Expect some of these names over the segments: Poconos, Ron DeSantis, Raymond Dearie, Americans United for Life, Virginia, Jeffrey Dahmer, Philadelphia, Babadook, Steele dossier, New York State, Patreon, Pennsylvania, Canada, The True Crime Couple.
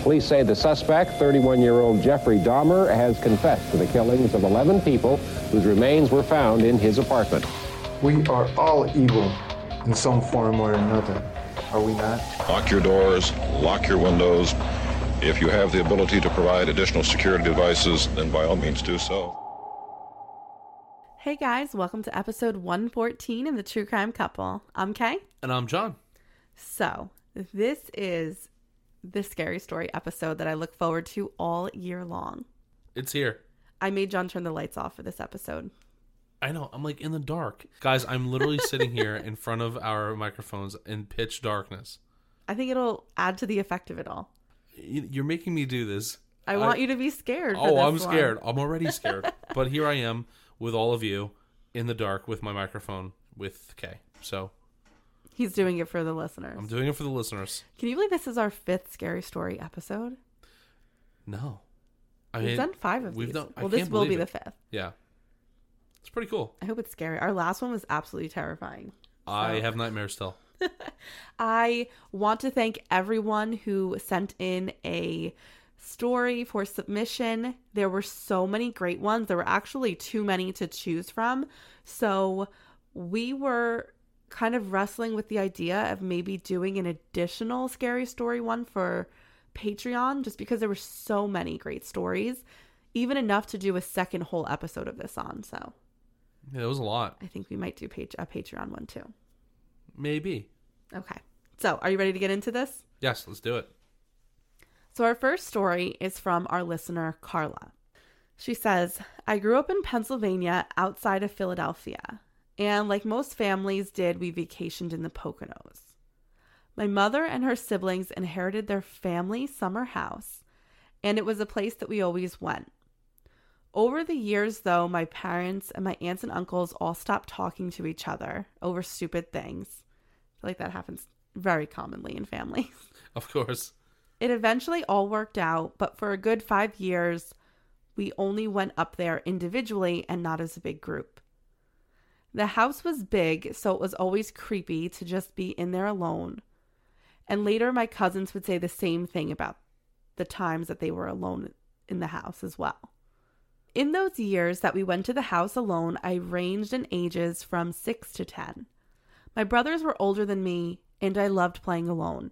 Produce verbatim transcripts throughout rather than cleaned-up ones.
Police say the suspect, thirty-one-year-old Jeffrey Dahmer, has confessed to the killings of eleven people whose remains were found in his apartment. We are all evil in some form or another, are we not? Lock your doors, lock your windows. If you have the ability to provide additional security devices, then by all means do so. Hey guys, welcome to episode one fourteen of The True Crime Couple. I'm Kay. And I'm John. So, this is the scary story episode that I look forward to all year long. It's here. I made John turn the lights off for this episode. I know. I'm like in the dark. Guys, I'm literally sitting here in front of our microphones in pitch darkness. I think it'll add to the effect of it all. You're making me do this. I, I... want you to be scared. For oh, this I'm one. scared. I'm already scared. But here I am with all of you in the dark with my microphone with Kay. So he's doing it for the listeners. I'm doing it for the listeners. Can you believe this is our fifth scary story episode? No. I we've mean, done five of we've these. Done, well, this will be it. the fifth. Yeah. It's pretty cool. I hope it's scary. Our last one was absolutely terrifying. So. I have nightmares still. I want to thank everyone who sent in a story for submission. There were so many great ones. There were actually too many to choose from. So we were kind of wrestling with the idea of maybe doing an additional scary story one for Patreon, just because there were so many great stories, even enough to do a second whole episode of this on. So yeah, it was a lot. I think we might do page a Patreon one too. Maybe. Okay. So are you ready to get into this? Yes, let's do it. So our first story is from our listener, Carla. She says, I grew up in Pennsylvania outside of Philadelphia. And like most families did, we vacationed in the Poconos. My mother and her siblings inherited their family summer house, and it was a place that we always went. Over the years, though, my parents and my aunts and uncles all stopped talking to each other over stupid things. I feel like that happens very commonly in families. Of course. It eventually all worked out, but for a good five years, we only went up there individually and not as a big group. The house was big, so it was always creepy to just be in there alone. And later, my cousins would say the same thing about the times that they were alone in the house as well. In those years that we went to the house alone, I ranged in ages from six to ten. My brothers were older than me, and I loved playing alone.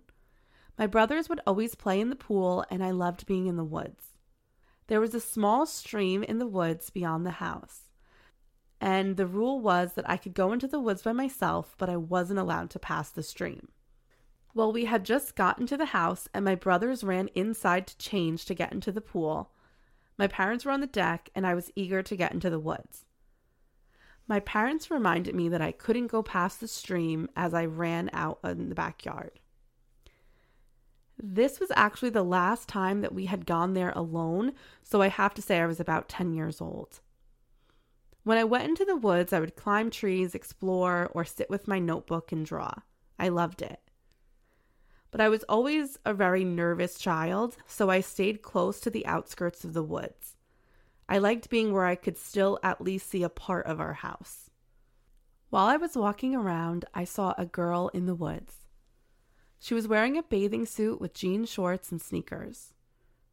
My brothers would always play in the pool, and I loved being in the woods. There was a small stream in the woods beyond the house. And the rule was that I could go into the woods by myself, but I wasn't allowed to pass the stream. Well, we had just gotten to the house, and my brothers ran inside to change to get into the pool. My parents were on the deck, and I was eager to get into the woods. My parents reminded me that I couldn't go past the stream as I ran out in the backyard. This was actually the last time that we had gone there alone, so I have to say I was about ten years old. When I went into the woods, I would climb trees, explore, or sit with my notebook and draw. I loved it. But I was always a very nervous child, so I stayed close to the outskirts of the woods. I liked being where I could still at least see a part of our house. While I was walking around, I saw a girl in the woods. She was wearing a bathing suit with jean shorts and sneakers.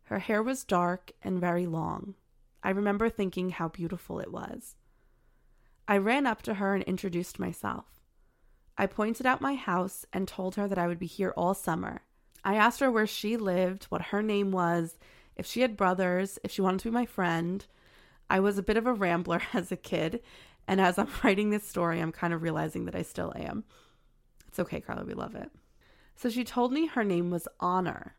Her hair was dark and very long. I remember thinking how beautiful it was. I ran up to her and introduced myself. I pointed out my house and told her that I would be here all summer. I asked her where she lived, what her name was, if she had brothers, if she wanted to be my friend. I was a bit of a rambler as a kid, and as I'm writing this story, I'm kind of realizing that I still am. It's okay, Carla, we love it. So she told me her name was Honor,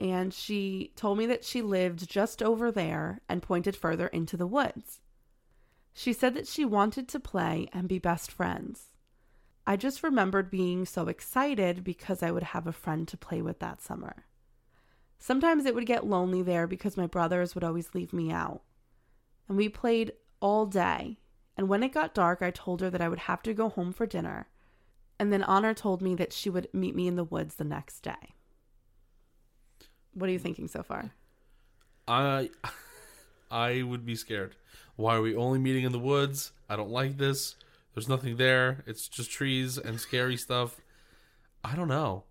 and she told me that she lived just over there and pointed further into the woods. She said that she wanted to play and be best friends. I just remembered being so excited because I would have a friend to play with that summer. Sometimes it would get lonely there because my brothers would always leave me out. And we played all day. And when it got dark, I told her that I would have to go home for dinner. And then Honor told me that she would meet me in the woods the next day. What are you thinking so far? I I would be scared. Why are we only meeting in the woods? I don't like this. There's nothing there. It's just trees and scary stuff. I don't know.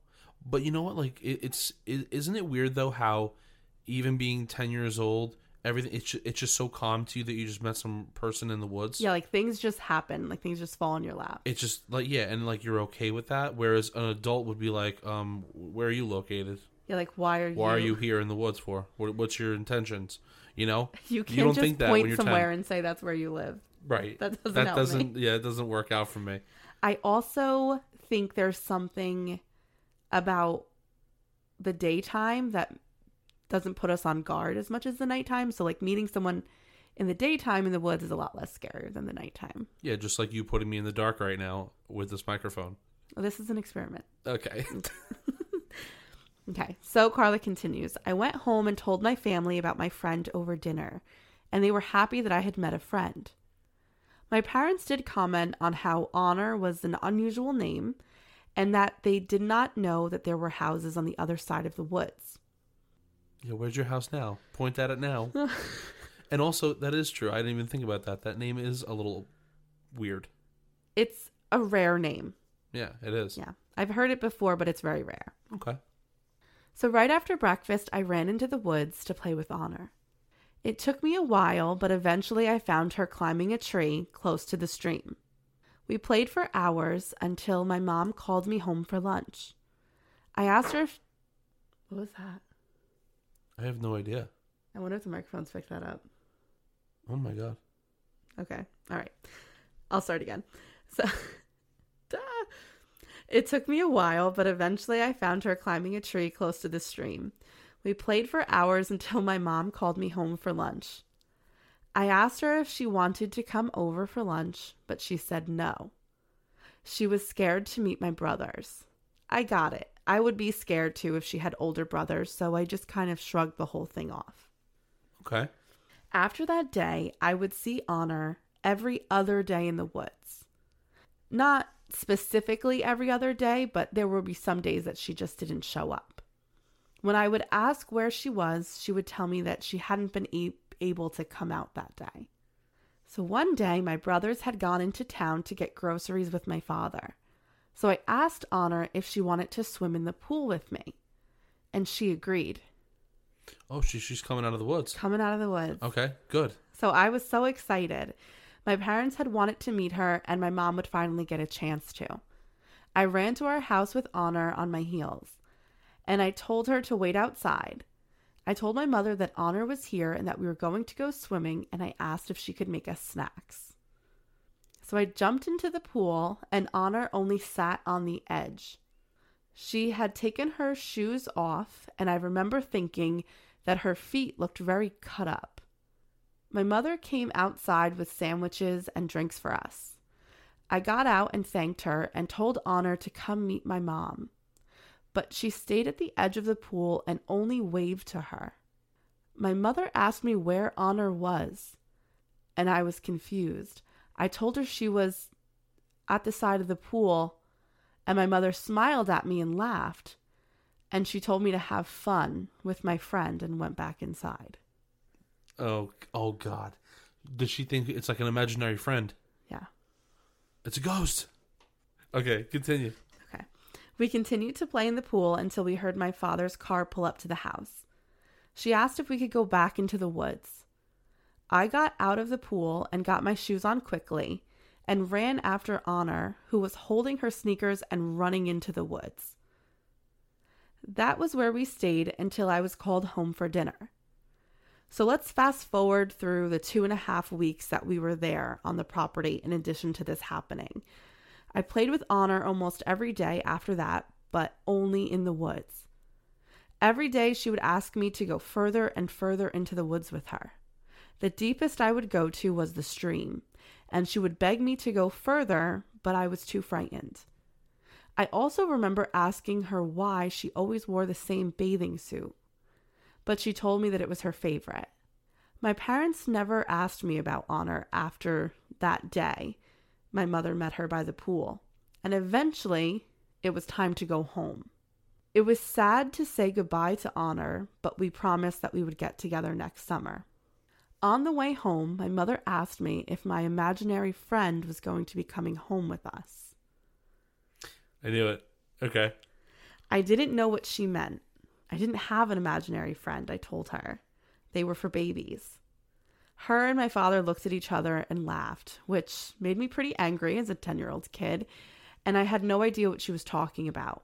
But you know what? Like, it, it's it, isn't it weird though how even being ten years old, everything it's it's just so calm to you that you just met some person in the woods. Yeah, like things just happen. Like things just fall on your lap. It's just like yeah, and like you're okay with that. Whereas an adult would be like, um, where are you located? Yeah, like why are why you? Why are you here in the woods for? What, what's your intentions? You know, you can't you don't just think that point when you're somewhere ten. And say that's where you live. Right. That doesn't. That help doesn't. Me. Yeah, it doesn't work out for me. I also think there's something about the daytime that doesn't put us on guard as much as the nighttime. So like meeting someone in the daytime in the woods is a lot less scary than the nighttime. Yeah, just like you putting me in the dark right now with this microphone. This is an experiment. Okay. Okay, so Carla continues. I went home and told my family about my friend over dinner, and they were happy that I had met a friend. My parents did comment on how Honor was an unusual name and that they did not know that there were houses on the other side of the woods. Yeah, where's your house now? Point at it now. And also, that is true. I didn't even think about that. That name is a little weird. It's a rare name. Yeah, it is. Yeah, I've heard it before, but it's very rare. Okay. So right after breakfast, I ran into the woods to play with Honor. It took me a while, but eventually I found her climbing a tree close to the stream. We played for hours until my mom called me home for lunch. I asked her if... What was that? I have no idea. I wonder if the microphones picked that up. Oh my God. Okay. All right. I'll start again. So, duh. It took me a while, but eventually I found her climbing a tree close to the stream. We played for hours until my mom called me home for lunch. I asked her if she wanted to come over for lunch, but she said no. She was scared to meet my brothers. I got it. I would be scared too if she had older brothers, so I just kind of shrugged the whole thing off. Okay. After that day, I would see Honor every other day in the woods. Not specifically every other day, but there would be some days that she just didn't show up. When I would ask where she was, she would tell me that she hadn't been able able to come out that day. So one day, my brothers had gone into town to get groceries with my father. So I asked Honor if she wanted to swim in the pool with me, and she agreed. Oh, she, she's coming out of the woods. Coming out of the woods. Okay, good. So I was so excited. My parents had wanted to meet her, and my mom would finally get a chance to. I ran to our house with Honor on my heels, and I told her to wait outside. I told my mother that Honor was here and that we were going to go swimming, and I asked if she could make us snacks. So I jumped into the pool, and Honor only sat on the edge. She had taken her shoes off, and I remember thinking that her feet looked very cut up. My mother came outside with sandwiches and drinks for us. I got out and thanked her and told Honor to come meet my mom. But she stayed at the edge of the pool and only waved to her. My mother asked me where Honor was, and I was confused. I told her she was at the side of the pool, and my mother smiled at me and laughed, and she told me to have fun with my friend and went back inside. Oh, oh God. Does she think it's like an imaginary friend? Yeah. It's a ghost. Okay, continue. We continued to play in the pool until we heard my father's car pull up to the house. She asked if we could go back into the woods. I got out of the pool and got my shoes on quickly and ran after Honor, who was holding her sneakers and running into the woods. That was where we stayed until I was called home for dinner. So let's fast forward through the two and a half weeks that we were there on the property in addition to this happening. I played with Honor almost every day after that, but only in the woods. Every day she would ask me to go further and further into the woods with her. The deepest I would go to was the stream, and she would beg me to go further, but I was too frightened. I also remember asking her why she always wore the same bathing suit, but she told me that it was her favorite. My parents never asked me about Honor after that day. My mother met her by the pool, and eventually it was time to go home. It was sad to say goodbye to Honor, but we promised that we would get together next summer. On the way home, my mother asked me if my imaginary friend was going to be coming home with us. I knew it. Okay. I didn't know what she meant. I didn't have an imaginary friend, I told her. They were for babies. Her and my father looked at each other and laughed, which made me pretty angry as a ten-year-old kid, and I had no idea what she was talking about.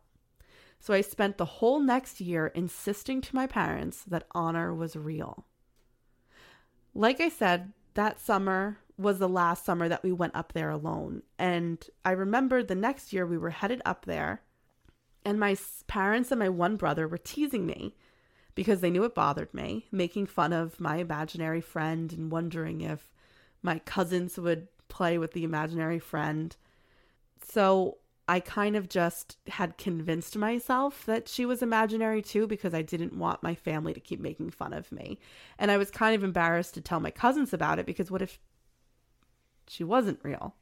So I spent the whole next year insisting to my parents that honor was real. Like I said, that summer was the last summer that we went up there alone, and I remember the next year we were headed up there, and my parents and my one brother were teasing me because they knew it bothered me, making fun of my imaginary friend and wondering if my cousins would play with the imaginary friend. So I kind of just had convinced myself that she was imaginary too because I didn't want my family to keep making fun of me. And I was kind of embarrassed to tell my cousins about it because what if she wasn't real?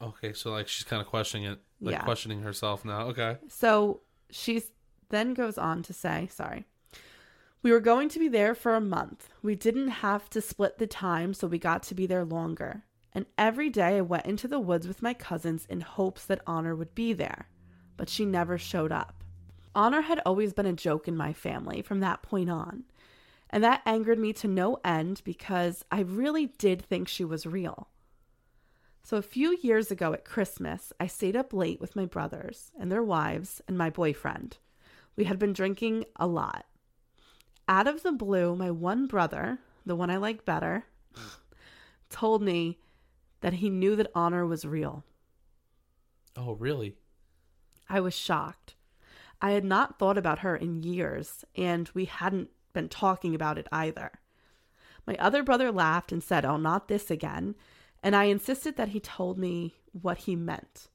Okay, so like she's kind of questioning it, like yeah. questioning herself now. Okay. So she then goes on to say, sorry, we were going to be there for a month. We didn't have to split the time, so we got to be there longer. And every day I went into the woods with my cousins in hopes that Honor would be there, but she never showed up. Honor had always been a joke in my family from that point on, and that angered me to no end because I really did think she was real. So a few years ago at Christmas, I stayed up late with my brothers and their wives and my boyfriend. We had been drinking a lot. Out of the blue, my one brother, the one I like better, told me that he knew that Honor was real. Oh, really? I was shocked. I had not thought about her in years, and we hadn't been talking about it either. My other brother laughed and said, "Oh, not this again." And I insisted that he told me what he meant.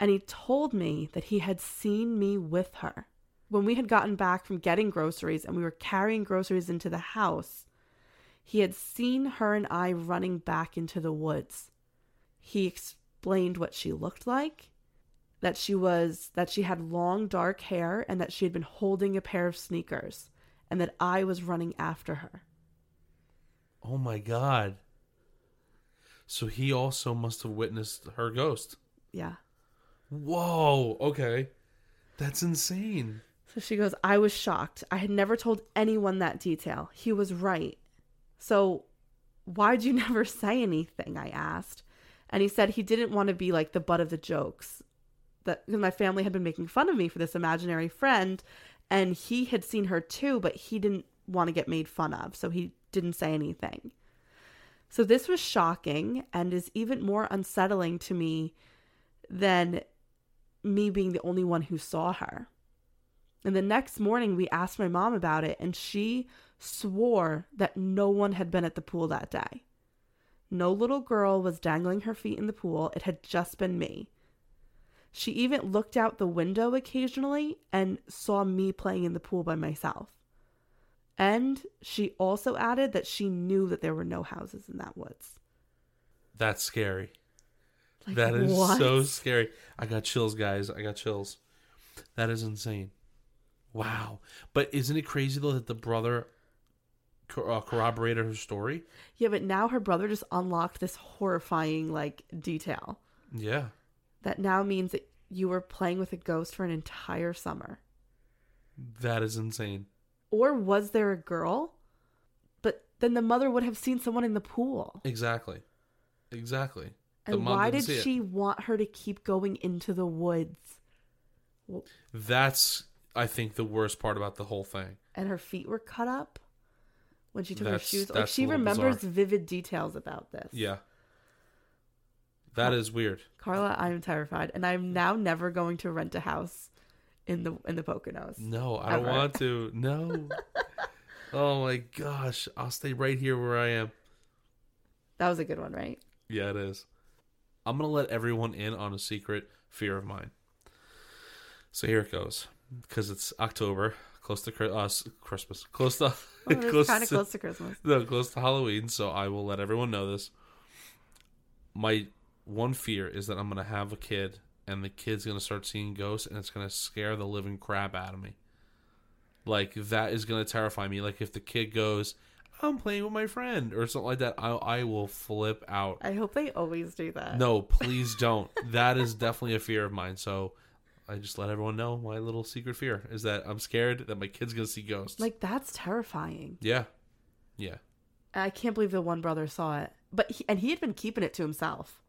And he told me that he had seen me with her. When we had gotten back from getting groceries and we were carrying groceries into the house, he had seen her and I running back into the woods. He explained what she looked like, that she was, that she had long dark hair and that she had been holding a pair of sneakers and that I was running after her. Oh my God. So he also must have witnessed her ghost. Yeah. Whoa. Okay. That's insane. So she goes, I was shocked. I had never told anyone that detail. He was right. So why'd you never say anything? I asked. And he said he didn't want to be like the butt of the jokes. That my family had been making fun of me for this imaginary friend. And he had seen her too, but he didn't want to get made fun of. So he didn't say anything. So this was shocking and is even more unsettling to me than me being the only one who saw her. And the next morning we asked my mom about it and she swore that no one had been at the pool that day. No little girl was dangling her feet in the pool. It had just been me. She even looked out the window occasionally and saw me playing in the pool by myself. And she also added that she knew that there were no houses in that woods. That's scary. Like, that is what? So scary. I got chills, guys. I got chills. That is insane. Wow. But isn't it crazy, though, that the brother cor- uh, corroborated her story? Yeah, but now her brother just unlocked this horrifying, like, detail. Yeah. That now means that you were playing with a ghost for an entire summer. That is insane. Or was there a girl? But then the mother would have seen someone in the pool. Exactly. Exactly. And why did she want her to keep going into the woods? Well, that's, I think, the worst part about the whole thing. And her feet were cut up when she took her shoes off. Like, she remembers vivid details about this. Yeah. That is weird. Carla, I'm terrified. And I'm now never going to rent a house. In the in the Poconos. No, I don't want to. No. Oh my gosh. I'll stay right here where I am. That was a good one, right? Yeah, it is. I'm going to let everyone in on a secret fear of mine. So here it goes. Because it's October. Close to uh, Christmas. Close to... Well, close kind of close to Christmas. No, close to Halloween. So I will let everyone know this. My one fear is that I'm going to have a kid... and the kid's going to start seeing ghosts, and it's going to scare the living crap out of me. Like, that is going to terrify me. Like, if the kid goes, I'm playing with my friend, or something like that, I, I will flip out. I hope they always do that. No, please don't. That is definitely a fear of mine. So I just let everyone know my little secret fear is that I'm scared that my kid's going to see ghosts. Like, that's terrifying. Yeah. Yeah. I can't believe the one brother saw it. But he, and he had been keeping it to himself.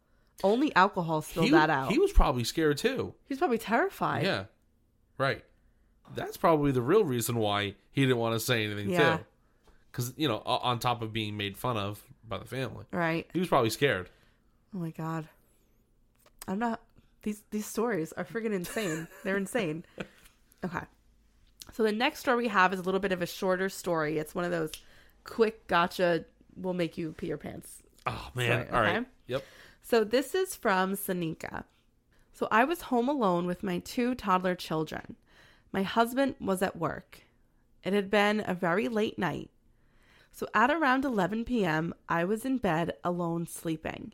Only alcohol spilled he, that out. He was probably scared, too. He was probably terrified. Yeah. Right. That's probably the real reason why he didn't want to say anything, yeah. too. Because, you know, on top of being made fun of by the family. Right. He was probably scared. Oh, my God. I'm not... These these stories are friggin' insane. They're insane. Okay. So the next story we have is a little bit of a shorter story. It's one of those quick gotcha will make you pee your pants. Oh, man. Story, okay? All right. Yep. So this is from Sanika. So I was home alone with my two toddler children. My husband was at work. It had been a very late night. So at around eleven p.m., I was in bed alone sleeping,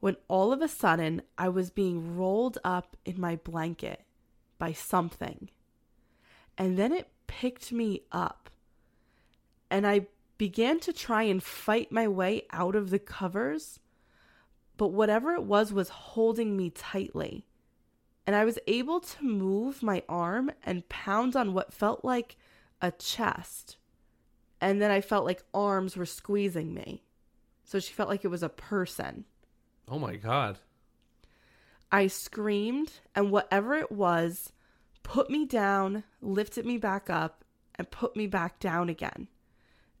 when all of a sudden I was being rolled up in my blanket by something. And then it picked me up. And I began to try and fight my way out of the covers. But whatever it was was holding me tightly. And I was able to move my arm and pound on what felt like a chest. And then I felt like arms were squeezing me. So she felt like it was a person. Oh, my God. I screamed, and whatever it was put me down, lifted me back up, and put me back down again,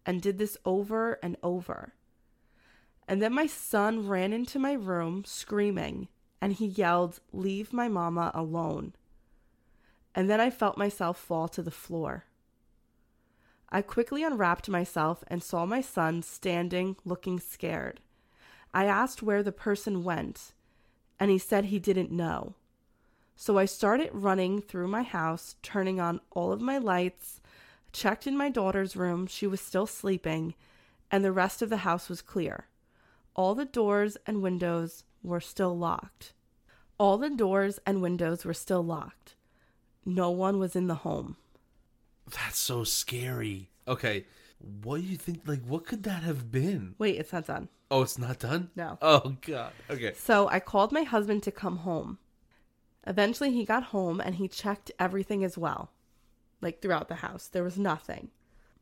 and did this over and over. And then my son ran into my room screaming, and he yelled, "Leave my mama alone." And then I felt myself fall to the floor. I quickly unwrapped myself and saw my son standing, looking scared. I asked where the person went, and he said he didn't know. So I started running through my house, turning on all of my lights, checked in my daughter's room, she was still sleeping, and the rest of the house was clear. All the doors and windows were still locked. All the doors and windows were still locked. No one was in the home. That's so scary. Okay. What do you think? Like, what could that have been? Wait, it's not done. Oh, it's not done? No. Oh, God. Okay. So I called my husband to come home. Eventually, he got home and he checked everything as well. Like, throughout the house. There was nothing.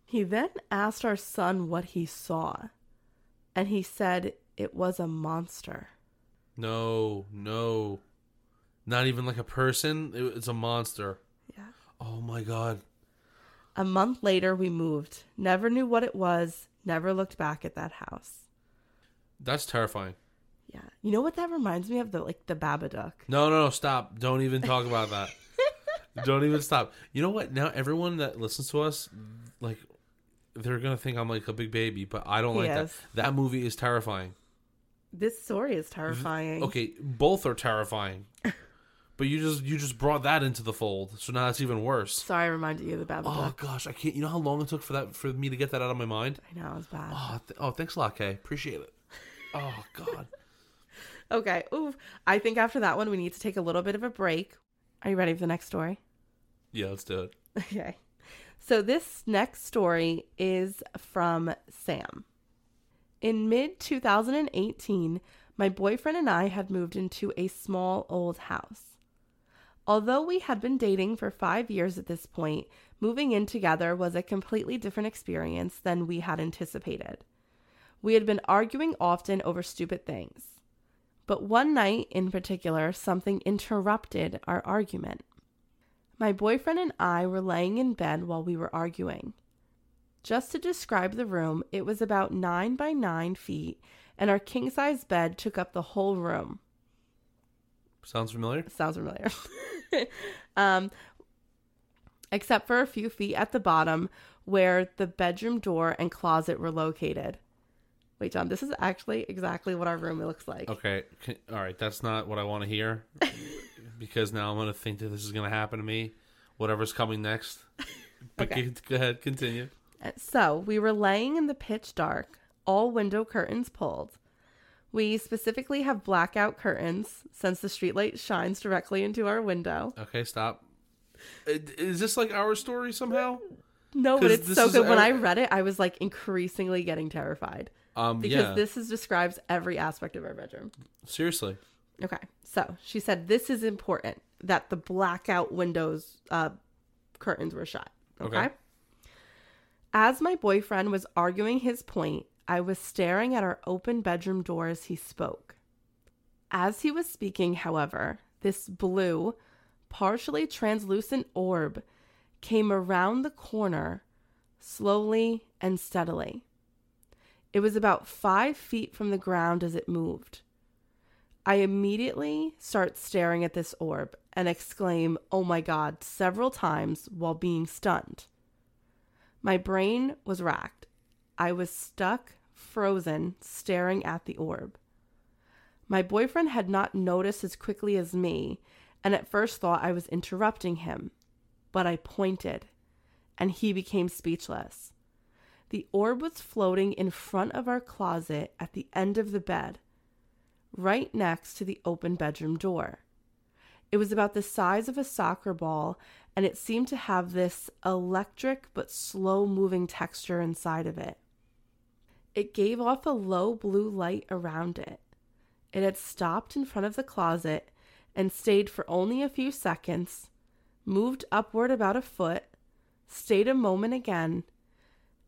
He then asked our son what he saw. And he said it was a monster. No, no. Not even like a person? It's a monster. Yeah. Oh, my God. A month later, we moved. Never knew what it was. Never looked back at that house. That's terrifying. Yeah. You know what that reminds me of? The like the Babadook. No, no, no. Stop. Don't even talk about that. Don't even stop. You know what? Now everyone that listens to us, like, they're going to think I'm like a big baby, but I don't like yes. that. That movie is terrifying. This story is terrifying. Okay. Both are terrifying. But you just you just brought that into the fold, so now that's even worse. Sorry, I reminded you of the Babadook. Oh gosh, I can't. You know how long it took for that for me to get that out of my mind? I know it was bad. Oh, th- oh thanks a lot, Kay. Appreciate it. Oh God. Okay. Ooh, I think after that one we need to take a little bit of a break. Are you ready for the next story? Yeah, let's do it. Okay. So this next story is from Sam. In mid two thousand eighteen, my boyfriend and I had moved into a small old house. Although we had been dating for five years at this point, moving in together was a completely different experience than we had anticipated. We had been arguing often over stupid things. But one night in particular, something interrupted our argument. My boyfriend and I were laying in bed while we were arguing. Just to describe the room, it was about nine by nine feet, and our king-size bed took up the whole room. Sounds familiar? Sounds familiar. um, except for a few feet at the bottom where the bedroom door and closet were located. Wait, John, this is actually exactly what our room looks like. Okay. All right. That's not what I want to hear because now I'm going to think that this is going to happen to me, whatever's coming next. But okay. Go ahead. Continue. So we were laying in the pitch dark, all window curtains pulled. We specifically have blackout curtains since the streetlight shines directly into our window. Okay, stop. Is this like our story somehow? No, but it's so good. Our... When I read it, I was like increasingly getting terrified. Um, because yeah. this is, describes every aspect of our bedroom. Seriously. Okay, so she said, "This is important. that the blackout windows uh, curtains were shut. Okay? okay. As my boyfriend was arguing his point, I was staring at our open bedroom door as he spoke. As he was speaking, however, this blue, partially translucent orb came around the corner slowly and steadily. It was about five feet from the ground as it moved. I immediately start staring at this orb and exclaim, "Oh my God," several times while being stunned. My brain was racked. I was stuck, frozen, staring at the orb. My boyfriend had not noticed as quickly as me, and at first thought I was interrupting him, but I pointed, and he became speechless. The orb was floating in front of our closet at the end of the bed, right next to the open bedroom door. It was about the size of a soccer ball, and it seemed to have this electric but slow-moving texture inside of it. It gave off a low blue light around it. It had stopped in front of the closet and stayed for only a few seconds, moved upward about a foot, stayed a moment again,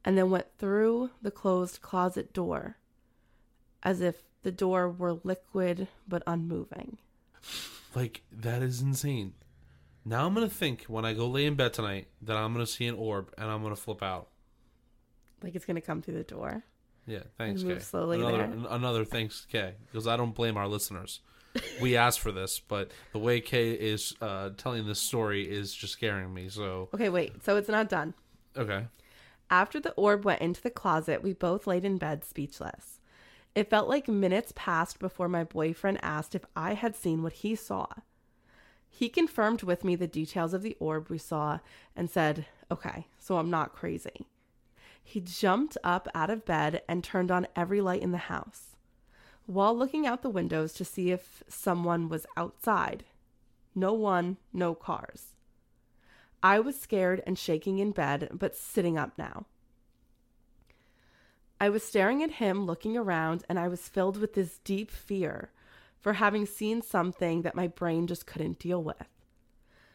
and then went through the closed closet door, as if the door were liquid but unmoving. Like, that is insane. Now I'm going to think when I go lay in bed tonight that I'm going to see an orb and I'm going to flip out. Like it's going to come through the door. Yeah, thanks, Kay. Move slowly another, there. An- another thanks, Kay, because I don't blame our listeners. We asked for this, but the way Kay is uh, telling this story is just scaring me. So Okay, wait. So it's not done. Okay. After the orb went into the closet, we both laid in bed speechless. It felt like minutes passed before my boyfriend asked if I had seen what he saw. He confirmed with me the details of the orb we saw and said, "Okay, so I'm not crazy." He jumped up out of bed and turned on every light in the house, while looking out the windows to see if someone was outside. No one, no cars. I was scared and shaking in bed, but sitting up now. I was staring at him, looking around, and I was filled with this deep fear for having seen something that my brain just couldn't deal with.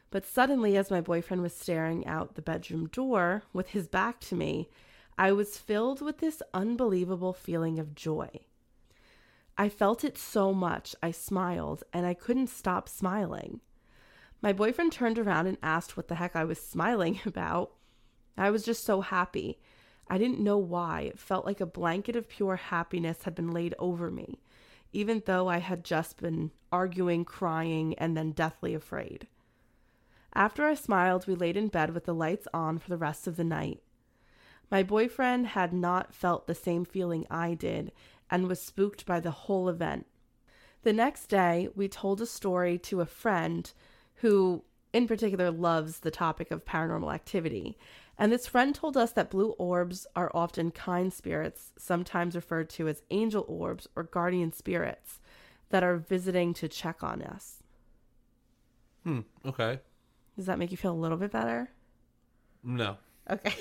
But suddenly, as my boyfriend was staring out the bedroom door with his back to me, I was filled with this unbelievable feeling of joy. I felt it so much, I smiled, and I couldn't stop smiling. My boyfriend turned around and asked what the heck I was smiling about. I was just so happy. I didn't know why. It felt like a blanket of pure happiness had been laid over me, even though I had just been arguing, crying, and then deathly afraid. After I smiled, we laid in bed with the lights on for the rest of the night. My boyfriend had not felt the same feeling I did and was spooked by the whole event. The next day, we told a story to a friend who in particular loves the topic of paranormal activity. And this friend told us that blue orbs are often kind spirits, sometimes referred to as angel orbs or guardian spirits, that are visiting to check on us. Hmm, okay. Does that make you feel a little bit better? No. Okay.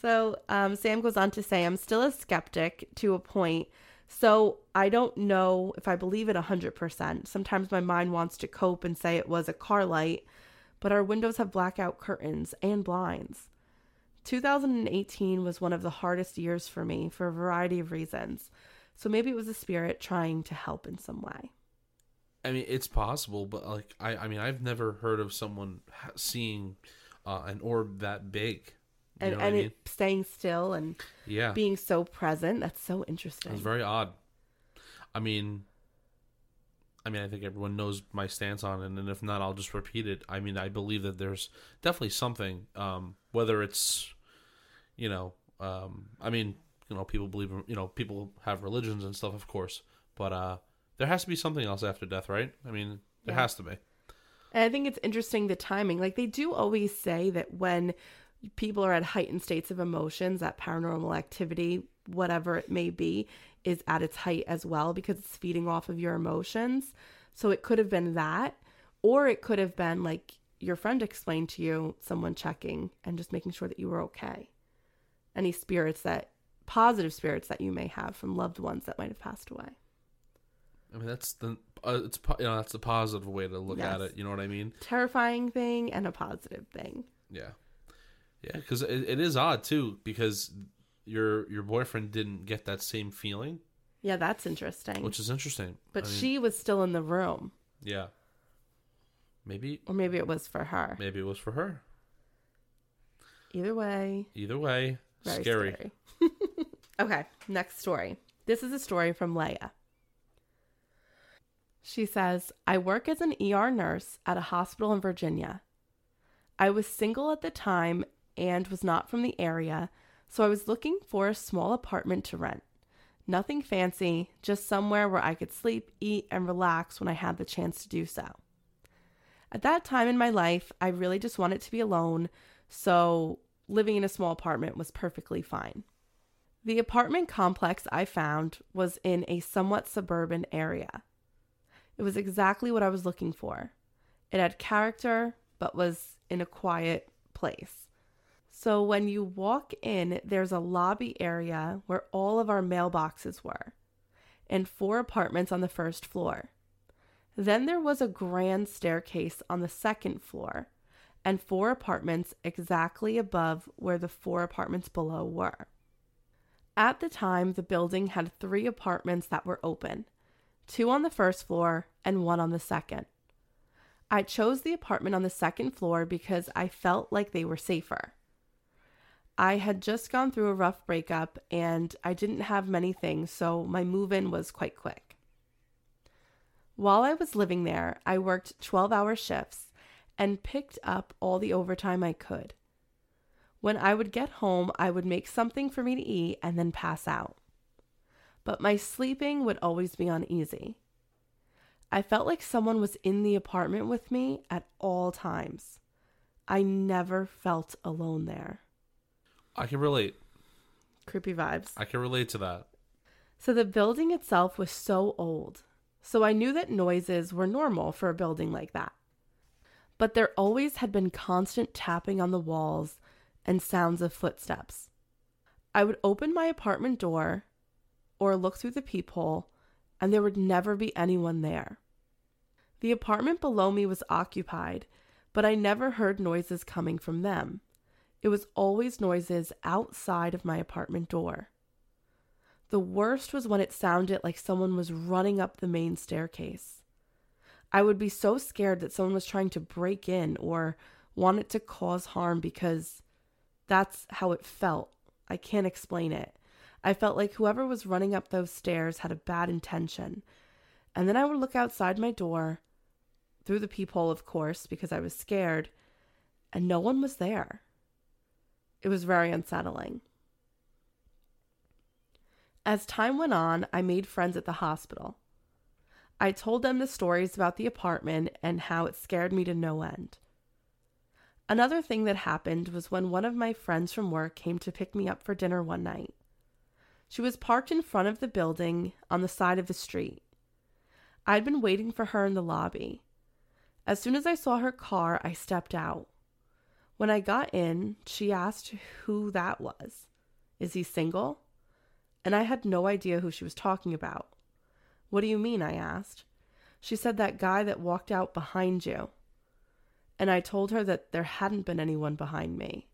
So um, Sam goes on to say, "I'm still a skeptic to a point, so I don't know if I believe it one hundred percent. Sometimes my mind wants to cope and say it was a car light, but our windows have blackout curtains and blinds. two thousand eighteen was one of the hardest years for me for a variety of reasons. So maybe it was a spirit trying to help in some way." I mean, it's possible, but like, I, I mean, I've never heard of someone seeing uh, an orb that big. You and and I mean? It staying still and yeah. being so present. That's so interesting. It's very odd. I mean, I mean, I think everyone knows my stance on it, and if not, I'll just repeat it. I mean, I believe that there's definitely something, um, whether it's, you know, um, I mean, you know, people believe, you know, people have religions and stuff, of course, but uh, there has to be something else after death, right? I mean, there yeah. has to be. And I think it's interesting, the timing. Like, they do always say that when people are at heightened states of emotions, that paranormal activity, whatever it may be, is at its height as well, because it's feeding off of your emotions. So it could have been that, or it could have been, like your friend explained to you, someone checking and just making sure that you were okay. Any spirits that, positive spirits that you may have from loved ones that might have passed away. I mean, that's the uh, it's you know that's the positive way to look yes. at it. You know what I mean? Terrifying thing and a positive thing. Yeah, yeah, because it, it is odd too, because your your boyfriend didn't get that same feeling. Yeah, that's interesting. Which is interesting, but I mean, she was still in the room. Yeah, maybe, or maybe it was for her. Maybe it was for her. Either way. Either way, very scary. scary. Okay, next story. This is a story from Leia. She says, I work as an E R nurse at a hospital in Virginia. I was single at the time and was not from the area, so I was looking for a small apartment to rent. Nothing fancy, just somewhere where I could sleep, eat, and relax when I had the chance to do so. At that time in my life, I really just wanted to be alone, so living in a small apartment was perfectly fine. The apartment complex I found was in a somewhat suburban area. It was exactly what I was looking for. It had character, but was in a quiet place. So when you walk in, there's a lobby area where all of our mailboxes were, and four apartments on the first floor. Then there was a grand staircase on the second floor, and four apartments exactly above where the four apartments below were. At the time, the building had three apartments that were open, two on the first floor and one on the second. I chose the apartment on the second floor because I felt like they were safer. I had just gone through a rough breakup and I didn't have many things, so my move-in was quite quick. While I was living there, I worked twelve-hour shifts and picked up all the overtime I could. When I would get home, I would make something for me to eat and then pass out. But my sleeping would always be uneasy. I felt like someone was in the apartment with me at all times. I never felt alone there. I can relate. Creepy vibes. I can relate to that. So the building itself was so old, so I knew that noises were normal for a building like that. But there always had been constant tapping on the walls and sounds of footsteps. I would open my apartment door or look through the peephole, and there would never be anyone there. The apartment below me was occupied, but I never heard noises coming from them. It was always noises outside of my apartment door. The worst was when it sounded like someone was running up the main staircase. I would be so scared that someone was trying to break in or wanted to cause harm, because that's how it felt. I can't explain it. I felt like whoever was running up those stairs had a bad intention. And then I would look outside my door, through the peephole, of course, because I was scared, and no one was there. It was very unsettling. As time went on, I made friends at the hospital. I told them the stories about the apartment and how it scared me to no end. Another thing that happened was when one of my friends from work came to pick me up for dinner one night. She was parked in front of the building on the side of the street. I'd been waiting for her in the lobby. As soon as I saw her car, I stepped out. When I got in, she asked who that was. Is he single? And I had no idea who she was talking about. What do you mean? I asked. She said, that guy that walked out behind you. And I told her that there hadn't been anyone behind me.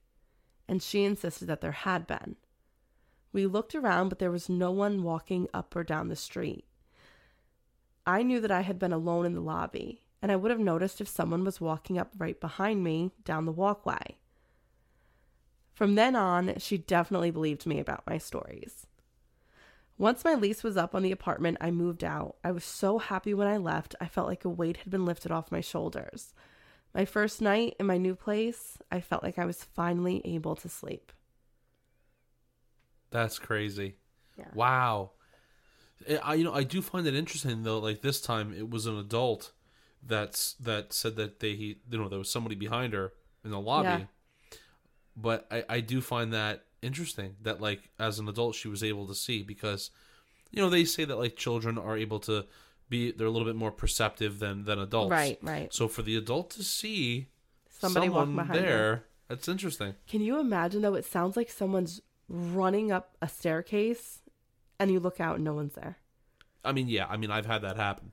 And she insisted that there had been. We looked around, but there was no one walking up or down the street. I knew that I had been alone in the lobby, and I would have noticed if someone was walking up right behind me down the walkway. From then on, she definitely believed me about my stories. Once my lease was up on the apartment, I moved out. I was so happy when I left. I felt like a weight had been lifted off my shoulders. My first night in my new place, I felt like I was finally able to sleep. That's crazy. Yeah. Wow. I you know I do find it interesting though. Like this time, it was an adult that's that said that they he, you know there was somebody behind her in the lobby. Yeah. But I, I do find that interesting that like as an adult she was able to see, because you know they say that like children are able to be they're a little bit more perceptive than than adults. Right. Right. So for the adult to see somebody walking behind there, them. That's interesting. Can you imagine though? It sounds like someone's running up a staircase and you look out and no one's there. I mean, yeah. I mean, I've had that happen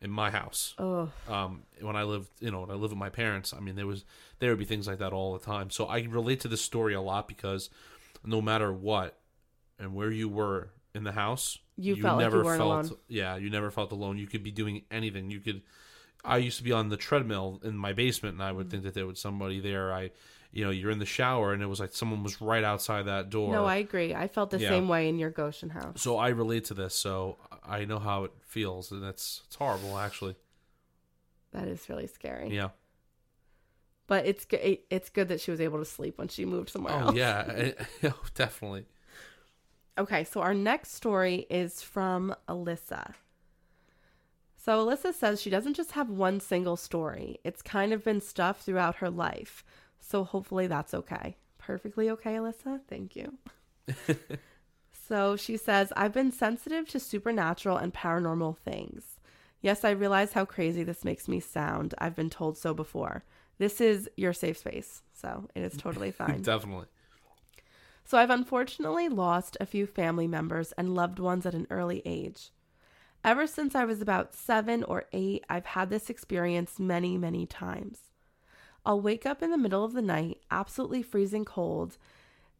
in my house. Oh. Um, when I lived, you know, when I lived with my parents, I mean, there was there would be things like that all the time. So I relate to this story a lot because no matter what and where you were in the house, you, you felt never like you weren't felt alone. Yeah, you never felt alone. You could be doing anything. You could. I used to be on the treadmill in my basement, and I would mm-hmm. think that there was somebody there. I, you know, you're in the shower, and it was like someone was right outside that door. No, I agree. I felt the yeah. same way in your Goshen house. So I relate to this, so I know how it feels, and that's it's horrible, actually. That is really scary. Yeah. But it's it's good that she was able to sleep when she moved somewhere oh, else. Yeah, oh, definitely. Okay, so our next story is from Alyssa. So Alyssa says she doesn't just have one single story. It's kind of been stuff throughout her life. So hopefully that's okay. Perfectly okay, Alyssa. Thank you. So she says, I've been sensitive to supernatural and paranormal things. Yes, I realize how crazy this makes me sound. I've been told so before. This is your safe space. So it is totally fine. Definitely. So I've unfortunately lost a few family members and loved ones at an early age. Ever since I was about seven or eight, I've had this experience many, many times. I'll wake up in the middle of the night, absolutely freezing cold.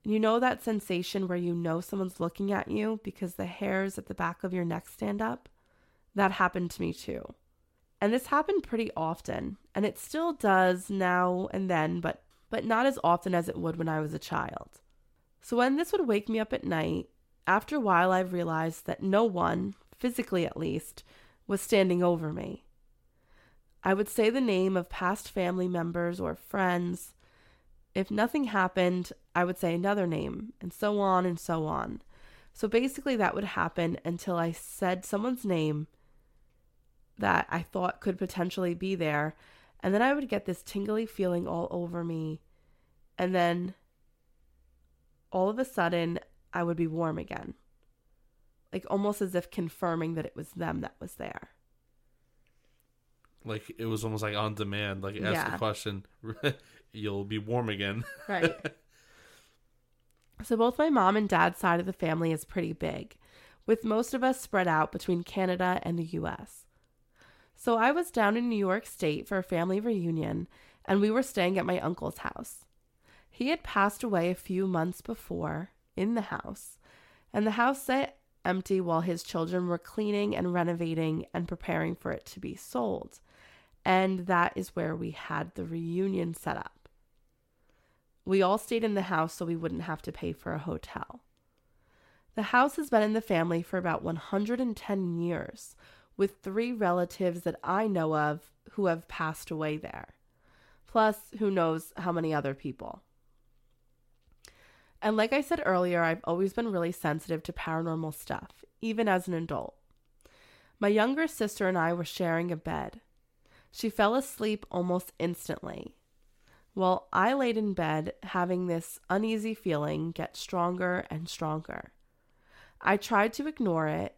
You know that sensation where you know someone's looking at you because the hairs at the back of your neck stand up? That happened to me too. And this happened pretty often, and it still does now and then, but, but not as often as it would when I was a child. So when this would wake me up at night, after a while I've realized that no one, physically at least, was standing over me. I would say the name of past family members or friends. If nothing happened, I would say another name, and so on and so on. So basically that would happen until I said someone's name that I thought could potentially be there, and then I would get this tingly feeling all over me, and then all of a sudden I would be warm again. Like almost as if confirming that it was them that was there. Like it was almost like on demand. Like ask yeah. the question, you'll be warm again. Right. So both my mom and dad's side of the family is pretty big, with most of us spread out between Canada and the U S. So I was down in New York State for a family reunion, and we were staying at my uncle's house. He had passed away a few months before in the house, and the house sat empty while his children were cleaning and renovating and preparing for it to be sold. And that is where we had the reunion set up. We all stayed in the house so we wouldn't have to pay for a hotel. The house has been in the family for about one hundred ten years, with three relatives that I know of who have passed away there. Plus, who knows how many other people. And like I said earlier, I've always been really sensitive to paranormal stuff, even as an adult. My younger sister and I were sharing a bed. She fell asleep almost instantly, while I laid in bed having this uneasy feeling get stronger and stronger. I tried to ignore it,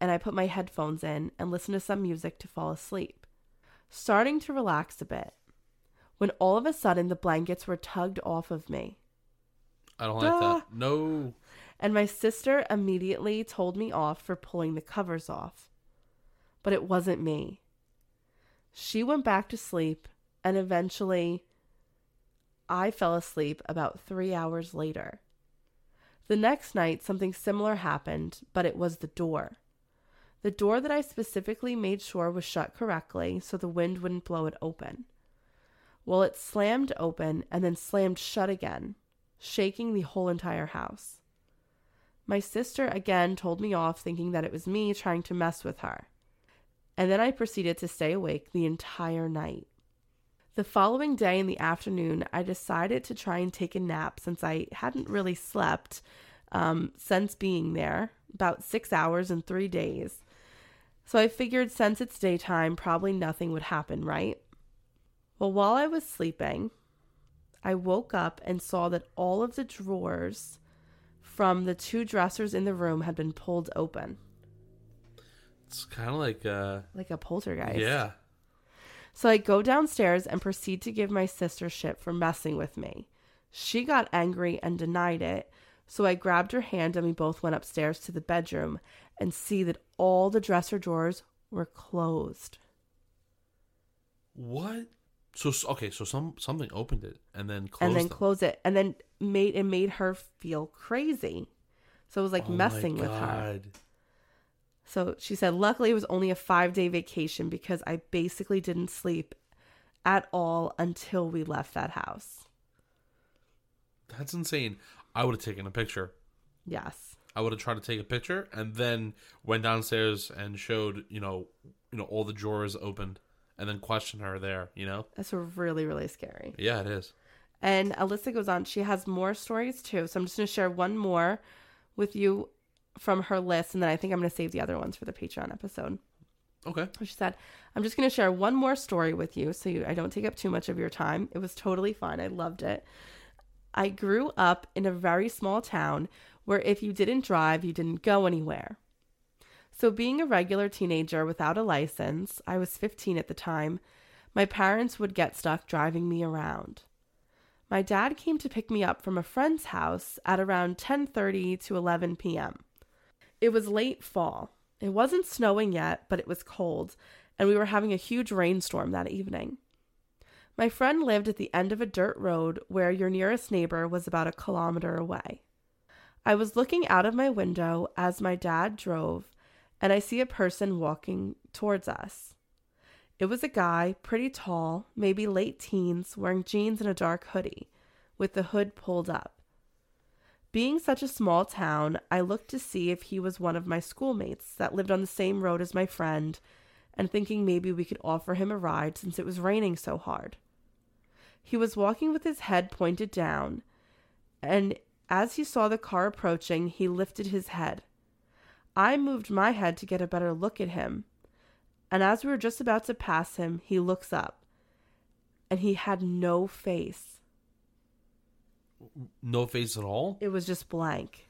and I put my headphones in and listened to some music to fall asleep, starting to relax a bit, when all of a sudden the blankets were tugged off of me. I don't like Duh. that. No. And my sister immediately told me off for pulling the covers off. But it wasn't me. She went back to sleep, and eventually I fell asleep about three hours later. The next night, something similar happened, but it was the door. The door that I specifically made sure was shut correctly so the wind wouldn't blow it open. Well, it slammed open and then slammed shut again, shaking the whole entire house. My sister again told me off, thinking that it was me trying to mess with her. And then I proceeded to stay awake the entire night. The following day in the afternoon, I decided to try and take a nap since I hadn't really slept um, since being there, about six hours and three days. So I figured since it's daytime, probably nothing would happen, right? Well, while I was sleeping, I woke up and saw that all of the drawers from the two dressers in the room had been pulled open. It's kind of like a... Like a poltergeist. Yeah. So I go downstairs and proceed to give my sister shit for messing with me. She got angry and denied it, so I grabbed her hand and we both went upstairs to the bedroom and see that all the dresser drawers were closed. What? So okay, so some something opened it and then closed and then them. closed it and then made it made her feel crazy. So it was like oh messing with her. So she said, luckily it was only a five day vacation because I basically didn't sleep at all until we left that house. That's insane. I would have taken a picture. Yes. I would have tried to take a picture and then went downstairs and showed, you know, you know, all the drawers opened and then questioned her there, you know? That's really, really scary. Yeah, it is. And Alyssa goes on. She has more stories too. So I'm just going to share one more with you from her list. And then I think I'm going to save the other ones for the Patreon episode. Okay. She said, I'm just going to share one more story with you so you, I don't take up too much of your time. It was totally fine. I loved it. I grew up in a very small town where if you didn't drive, you didn't go anywhere. So being a regular teenager without a license, I was fifteen at the time, my parents would get stuck driving me around. My dad came to pick me up from a friend's house at around ten thirty to eleven p.m. It was late fall. It wasn't snowing yet, but it was cold, and we were having a huge rainstorm that evening. My friend lived at the end of a dirt road where your nearest neighbor was about a kilometer away. I was looking out of my window as my dad drove, and I see a person walking towards us. It was a guy, pretty tall, maybe late teens, wearing jeans and a dark hoodie, with the hood pulled up. Being such a small town, I looked to see if he was one of my schoolmates that lived on the same road as my friend, and thinking maybe we could offer him a ride since it was raining so hard. He was walking with his head pointed down, and as he saw the car approaching, he lifted his head. I moved my head to get a better look at him, and as we were just about to pass him, he looks up, and he had no face. No face at all? It was just blank.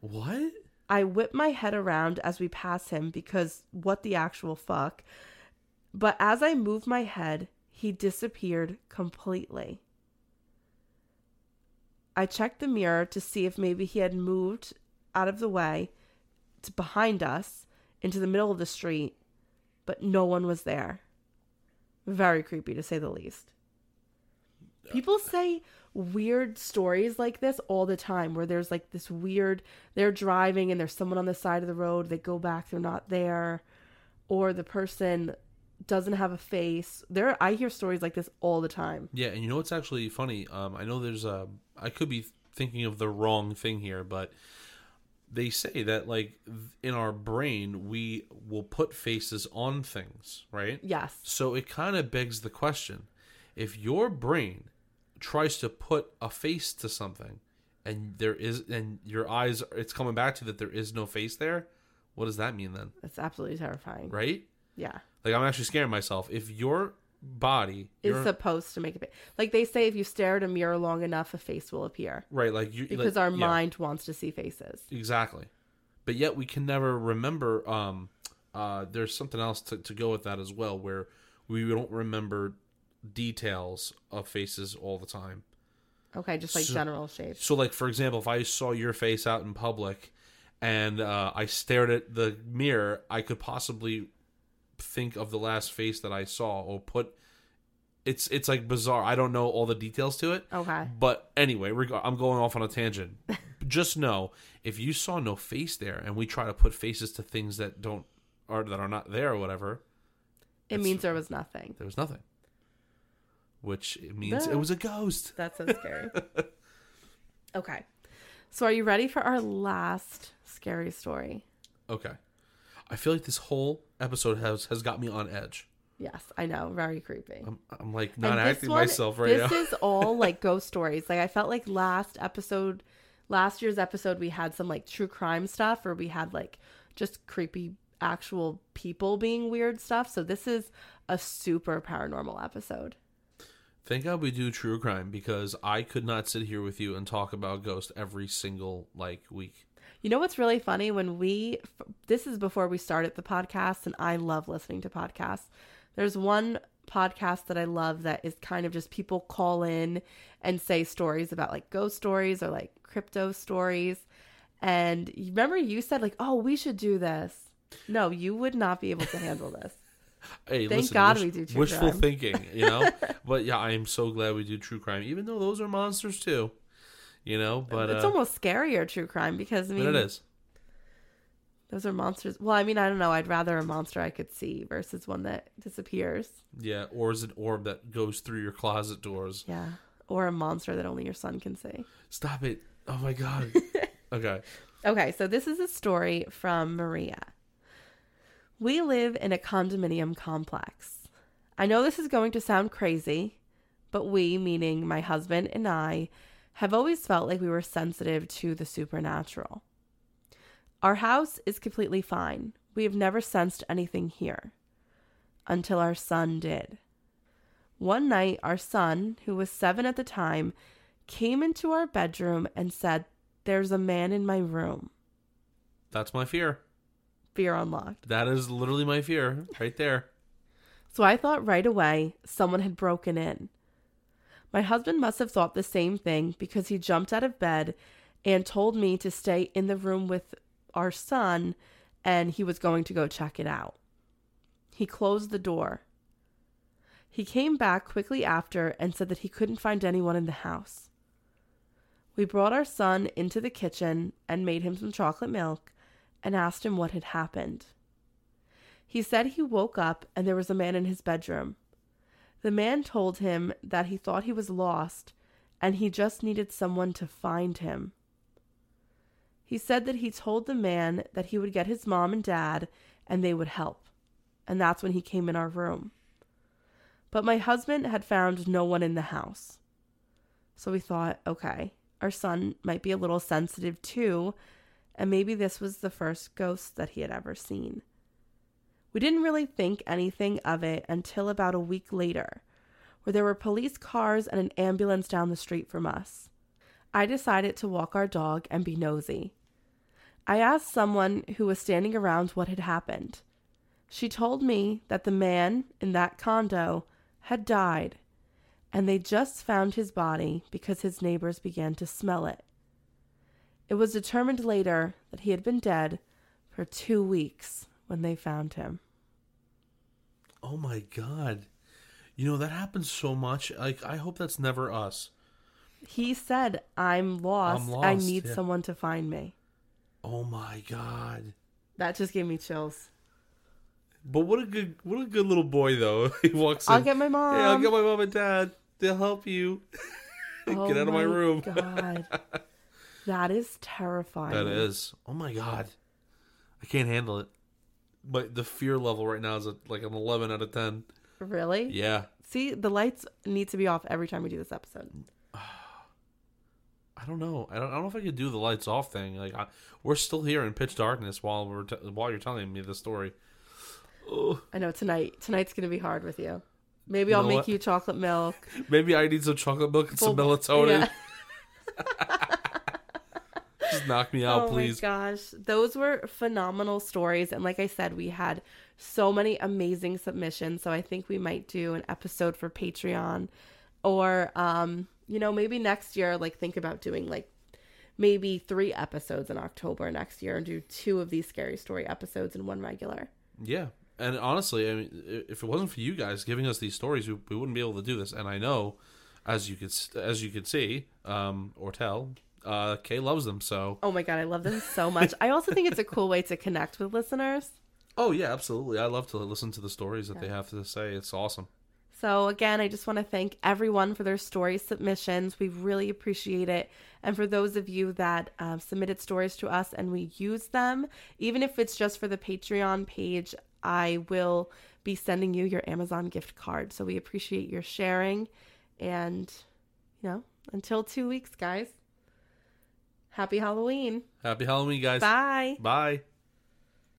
What? I whip my head around as we pass him because what the actual fuck? But as I move my head, he disappeared completely. I checked the mirror to see if maybe he had moved out of the way to behind us into the middle of the street, but no one was there. Very creepy, to say the least. People say weird stories like this all the time where there's like this weird, they're driving and there's someone on the side of the road. They go back, they're not there, or the person doesn't have a face. There, I hear stories like this all the time. Yeah, and you know what's actually funny? Um, I know there's a, I could be thinking of the wrong thing here, but they say that like in our brain, we will put faces on things, right? Yes. So it kind of begs the question, if your brain tries to put a face to something and there is, and your eyes, it's coming back to that there is no face there, what does that mean then? That's absolutely terrifying. Right? Yeah. Like I'm actually scaring myself. If your body is you're... supposed to make a face, like they say if you stare at a mirror long enough, a face will appear. Right. Like you, because like, our yeah. mind wants to see faces. Exactly. But yet we can never remember. Um, uh, there's something else to, to go with that as well, where we don't remember details of faces all the time. Okay, just like so, general shapes. So like, for example, if I saw your face out in public and uh, I stared at the mirror, I could possibly think of the last face that I saw or put... It's it's like bizarre. I don't know all the details to it. Okay. But anyway, reg- I'm going off on a tangent. Just know, if you saw no face there and we try to put faces to things that don't are that are not there or whatever... It means there was nothing. There was nothing. Which means no. It was a ghost. That's so scary. Okay. So are you ready for our last scary story? Okay. I feel like this whole episode has, has got me on edge. Yes, I know. Very creepy. I'm, I'm like not acting one, myself right this now. This is all like ghost stories. Like I felt like last episode, last year's episode, we had some like true crime stuff or we had like just creepy actual people being weird stuff. So this is a super paranormal episode. Thank God we do true crime because I could not sit here with you and talk about ghosts every single like week. You know what's really funny? When we, this is before we started the podcast, and I love listening to podcasts. There's one podcast that I love that is kind of just people call in and say stories about like ghost stories or like crypto stories. And remember you said like, oh, we should do this. No, you would not be able to handle this. Hey, Thank listen, God wish, we do true wishful crime. Thinking, you know. But yeah, I am so glad we do true crime, even though those are monsters too, you know. But it's uh, almost scarier true crime because I mean, it is. Those are monsters. Well, I mean, I don't know. I'd rather a monster I could see versus one that disappears. Yeah, or is an orb that goes through your closet doors. Yeah, or a monster that only your son can see. Stop it! Oh my God. Okay. Okay, so this is a story from Maria. We live in a condominium complex. I know this is going to sound crazy, but we, meaning my husband and I, have always felt like we were sensitive to the supernatural. Our house is completely fine. We have never sensed anything here. Until our son did. One night, our son, who was seven at the time, came into our bedroom and said, "There's a man in my room." That's my fear. Fear unlocked. That is literally my fear right there. So I thought right away someone had broken in. My husband must have thought the same thing because he jumped out of bed and told me to stay in the room with our son and he was going to go check it out. He closed the door. He came back quickly after and said that he couldn't find anyone in the house. We brought our son into the kitchen and made him some chocolate milk and asked him what had happened. He said he woke up and there was a man in his bedroom. The man told him that he thought he was lost and he just needed someone to find him. He said that he told the man that he would get his mom and dad and they would help. And that's when he came in our room. But my husband had found no one in the house. So we thought, okay, our son might be a little sensitive too, and maybe this was the first ghost that he had ever seen. We didn't really think anything of it until about a week later, where there were police cars and an ambulance down the street from us. I decided to walk our dog and be nosy. I asked someone who was standing around what had happened. She told me that the man in that condo had died, and they just found his body because his neighbors began to smell it. It was determined later that he had been dead for two weeks when they found him. Oh my God. You know, that happens so much. Like, I hope that's never us. He said, I'm lost. I'm lost. I need yeah. someone to find me. Oh my God. That just gave me chills. But what a good what a good little boy, though. He walks in. I'll get my mom. Yeah, I'll get my mom and dad. They'll help you. Oh get out of my room. God. That is terrifying. That is. Oh, my God. I can't handle it. But the fear level right now is like an eleven out of ten. Really? Yeah. See, the lights need to be off every time we do this episode. I don't know. I don't, I don't know if I could do the lights off thing. Like I, We're still here in pitch darkness while we're t- while you're telling me the story. Ugh. I know. Tonight. Tonight's going to be hard with you. Maybe you I'll make what? you chocolate milk. Maybe I need some chocolate milk and Full, some melatonin. Yeah. Just knock me out, oh please. Oh my gosh. Those were phenomenal stories. And like I said, we had so many amazing submissions. So I think we might do an episode for Patreon or, um, you know, maybe next year, like think about doing like maybe three episodes in October next year and do two of these scary story episodes and one regular. Yeah. And honestly, I mean, if it wasn't for you guys giving us these stories, we, we wouldn't be able to do this. And I know as you could, as you could see, um, or tell, Uh, Kay loves them, so. Oh my God, I love them so much. I also think it's a cool way to connect with listeners. Oh yeah, absolutely. I love to listen to the stories that yeah. they have to say. It's awesome. So again, I just want to thank everyone for their story submissions. We really appreciate it. And for those of you that uh, submitted stories to us and we use them, even if it's just for the Patreon page, I will be sending you your Amazon gift card. So we appreciate your sharing. And, you know, until two weeks, guys. Happy Halloween. Happy Halloween, guys. Bye. Bye.